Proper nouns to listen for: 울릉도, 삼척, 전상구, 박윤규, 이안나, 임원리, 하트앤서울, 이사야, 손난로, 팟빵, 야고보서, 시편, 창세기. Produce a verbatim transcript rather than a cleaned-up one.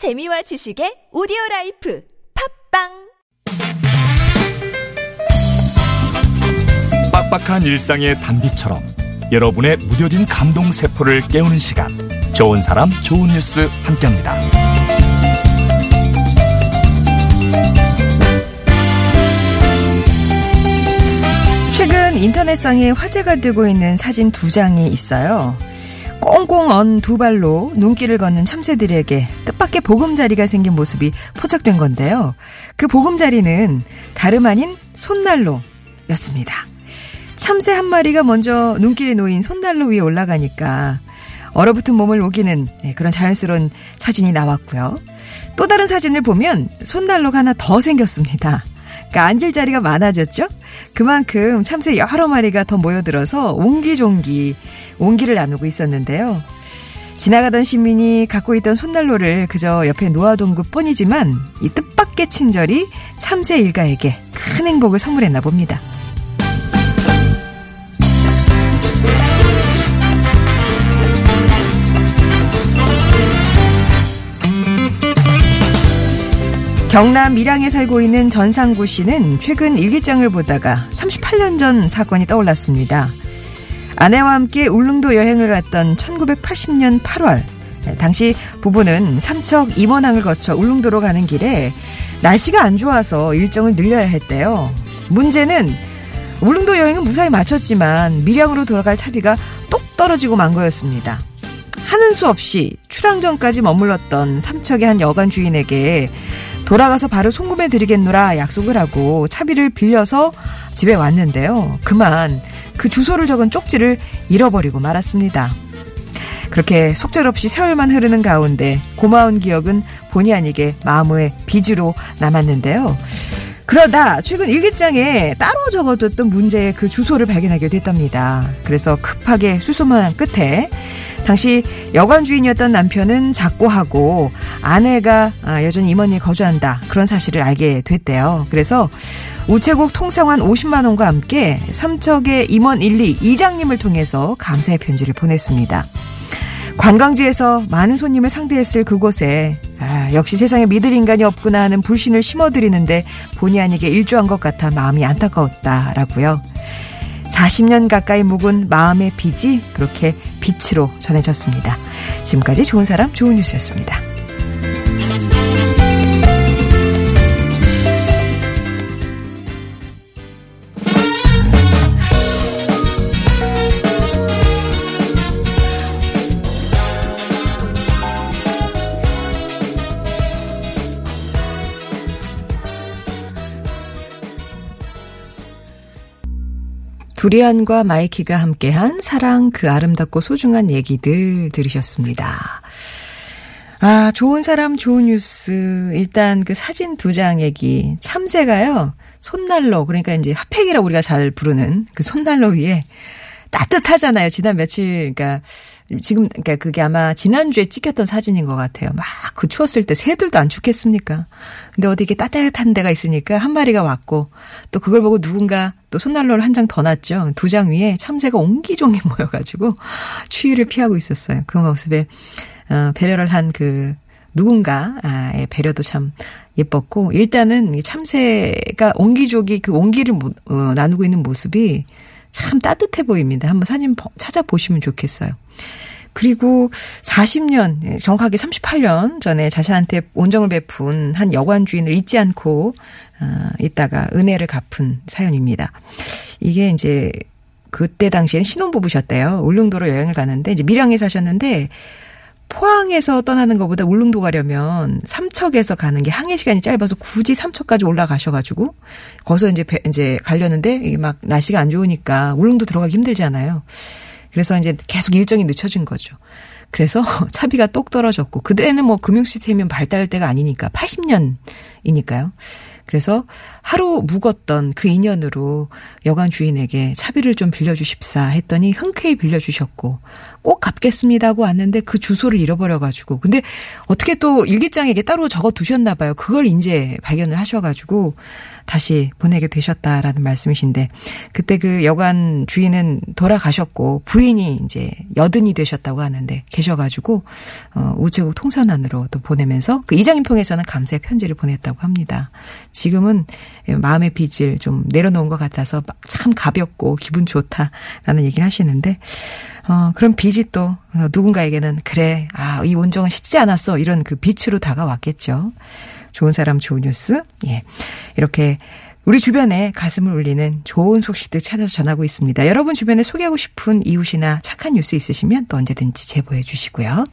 재미와 지식의 오디오라이프 팟빵, 빡빡한 일상의 단비처럼 여러분의 무뎌진 감동세포를 깨우는 시간, 좋은 사람 좋은 뉴스 함께합니다. 최근 인터넷상에 화제가 되고 있는 사진 두 장이 있어요. 꽁꽁 언 두 발로 눈길을 걷는 참새들에게 뜻밖의 보금자리가 생긴 모습이 포착된 건데요. 그 보금자리는 다름 아닌 손난로였습니다. 참새 한 마리가 먼저 눈길이 놓인 손난로 위에 올라가니까 얼어붙은 몸을 녹이는 그런 자연스러운 사진이 나왔고요. 또 다른 사진을 보면 손난로가 하나 더 생겼습니다. 그러니까 앉을 자리가 많아졌죠. 그만큼 참새 여러 마리가 더 모여들어서 옹기종기 온기를 나누고 있었는데요. 지나가던 시민이 갖고 있던 손난로를 그저 옆에 놓아둔 것뿐이지만 이 뜻밖의 친절이 참새 일가에게 큰 행복을 선물했나 봅니다. 경남 밀양에 살고 있는 전상구 씨는 최근 일기장을 보다가 삼십팔 년 전 사건이 떠올랐습니다. 아내와 함께 울릉도 여행을 갔던 천구백팔십 년 팔월, 당시 부부는 삼척 임원항을 거쳐 울릉도로 가는 길에 날씨가 안 좋아서 일정을 늘려야 했대요. 문제는 울릉도 여행은 무사히 마쳤지만 밀양으로 돌아갈 차비가 똑 떨어지고 만 거였습니다. 하는 수 없이 출항전까지 머물렀던 삼척의 한 여관 주인에게 돌아가서 바로 송금해 드리겠노라 약속을 하고 차비를 빌려서 집에 왔는데요. 그만 그 주소를 적은 쪽지를 잃어버리고 말았습니다. 그렇게 속절없이 세월만 흐르는 가운데 고마운 기억은 본의 아니게 마음의 빚으로 남았는데요. 그러다 최근 일기장에 따로 적어뒀던 문제의 그 주소를 발견하게 됐답니다. 그래서 급하게 수소문한 끝에 당시 여관 주인이었던 남편은 작고하고 아내가 여전히 임원리에 거주한다, 그런 사실을 알게 됐대요. 그래서 우체국 통상환 오십만 원과 함께 삼척의 임원일리 이장님을 통해서 감사의 편지를 보냈습니다. 관광지에서 많은 손님을 상대했을 그곳에 아, 역시 세상에 믿을 인간이 없구나 하는 불신을 심어드리는데 본의 아니게 일조한 것 같아 마음이 안타까웠다라고요. 사십 년 가까이 묵은 마음의 빚이 그렇게 빛으로 전해졌습니다. 지금까지 좋은 사람 좋은 뉴스였습니다. 두리안과 마이키가 함께한 사랑, 그 아름답고 소중한 얘기들 들으셨습니다. 아, 좋은 사람 좋은 뉴스. 일단 그 사진 두 장 얘기. 참새가요, 손난로, 그러니까 이제 핫팩이라고 우리가 잘 부르는 그 손난로 위에, 따뜻하잖아요. 지난 며칠, 그러니까 지금, 그러니까 그게 아마 지난주에 찍혔던 사진인 것 같아요. 막 그 추웠을 때 새들도 안 춥겠습니까? 근데 어디 이렇게 따뜻한 데가 있으니까 한 마리가 왔고, 또 그걸 보고 누군가 또 손난로를 한 장 더 놨죠. 두 장 위에 참새가 옹기종기 모여가지고 추위를 피하고 있었어요. 그 모습에 배려를 한 그 누군가의 배려도 참 예뻤고, 일단은 참새가 옹기종기 그 온기를 나누고 있는 모습이 참 따뜻해 보입니다. 한번 사진 찾아보시면 좋겠어요. 그리고 사십 년, 정확하게 삼십팔 년 전에 자신한테 온정을 베푼 한 여관 주인을 잊지 않고 있다가 은혜를 갚은 사연입니다. 이게 이제 그때 당시엔 신혼부부셨대요. 울릉도로 여행을 가는데, 이제 밀양에 사셨는데 포항에서 떠나는 것보다 울릉도 가려면 삼척에서 가는 게 항해 시간이 짧아서 굳이 삼척까지 올라가셔가지고 거기서 이제 배, 이제 가려는데 이게 막 날씨가 안 좋으니까 울릉도 들어가기 힘들잖아요. 그래서 이제 계속 일정이 늦춰진 거죠. 그래서 차비가 똑 떨어졌고, 그때는 뭐 금융 시스템이 발달할 때가 아니니까 팔십 년이니까요. 그래서 하루 묵었던 그 인연으로 여관 주인에게 차비를 좀 빌려주십사 했더니 흔쾌히 빌려주셨고, 꼭 갚겠습니다 하고 왔는데 그 주소를 잃어버려가지고, 근데 어떻게 또 일기장에게 따로 적어두셨나 봐요. 그걸 이제 발견을 하셔가지고 다시 보내게 되셨다라는 말씀이신데, 그때 그 여관 주인은 돌아가셨고 부인이 이제 여든이 되셨다고 하는데 계셔가지고 어, 우체국 통선안으로 또 보내면서 그 이장님 통해서는 감사의 편지를 보냈다고 합니다. 지금은 마음의 빚을 좀 내려놓은 것 같아서 참 가볍고 기분 좋다라는 얘기를 하시는데, 어, 그런 빚이 또 누군가에게는 그래, 아, 이 온정은 식지 않았어, 이런 그 빛으로 다가왔겠죠. 좋은 사람 좋은 뉴스, 예, 이렇게 우리 주변에 가슴을 울리는 좋은 소식들 찾아서 전하고 있습니다. 여러분 주변에 소개하고 싶은 이웃이나 착한 뉴스 있으시면 또 언제든지 제보해 주시고요.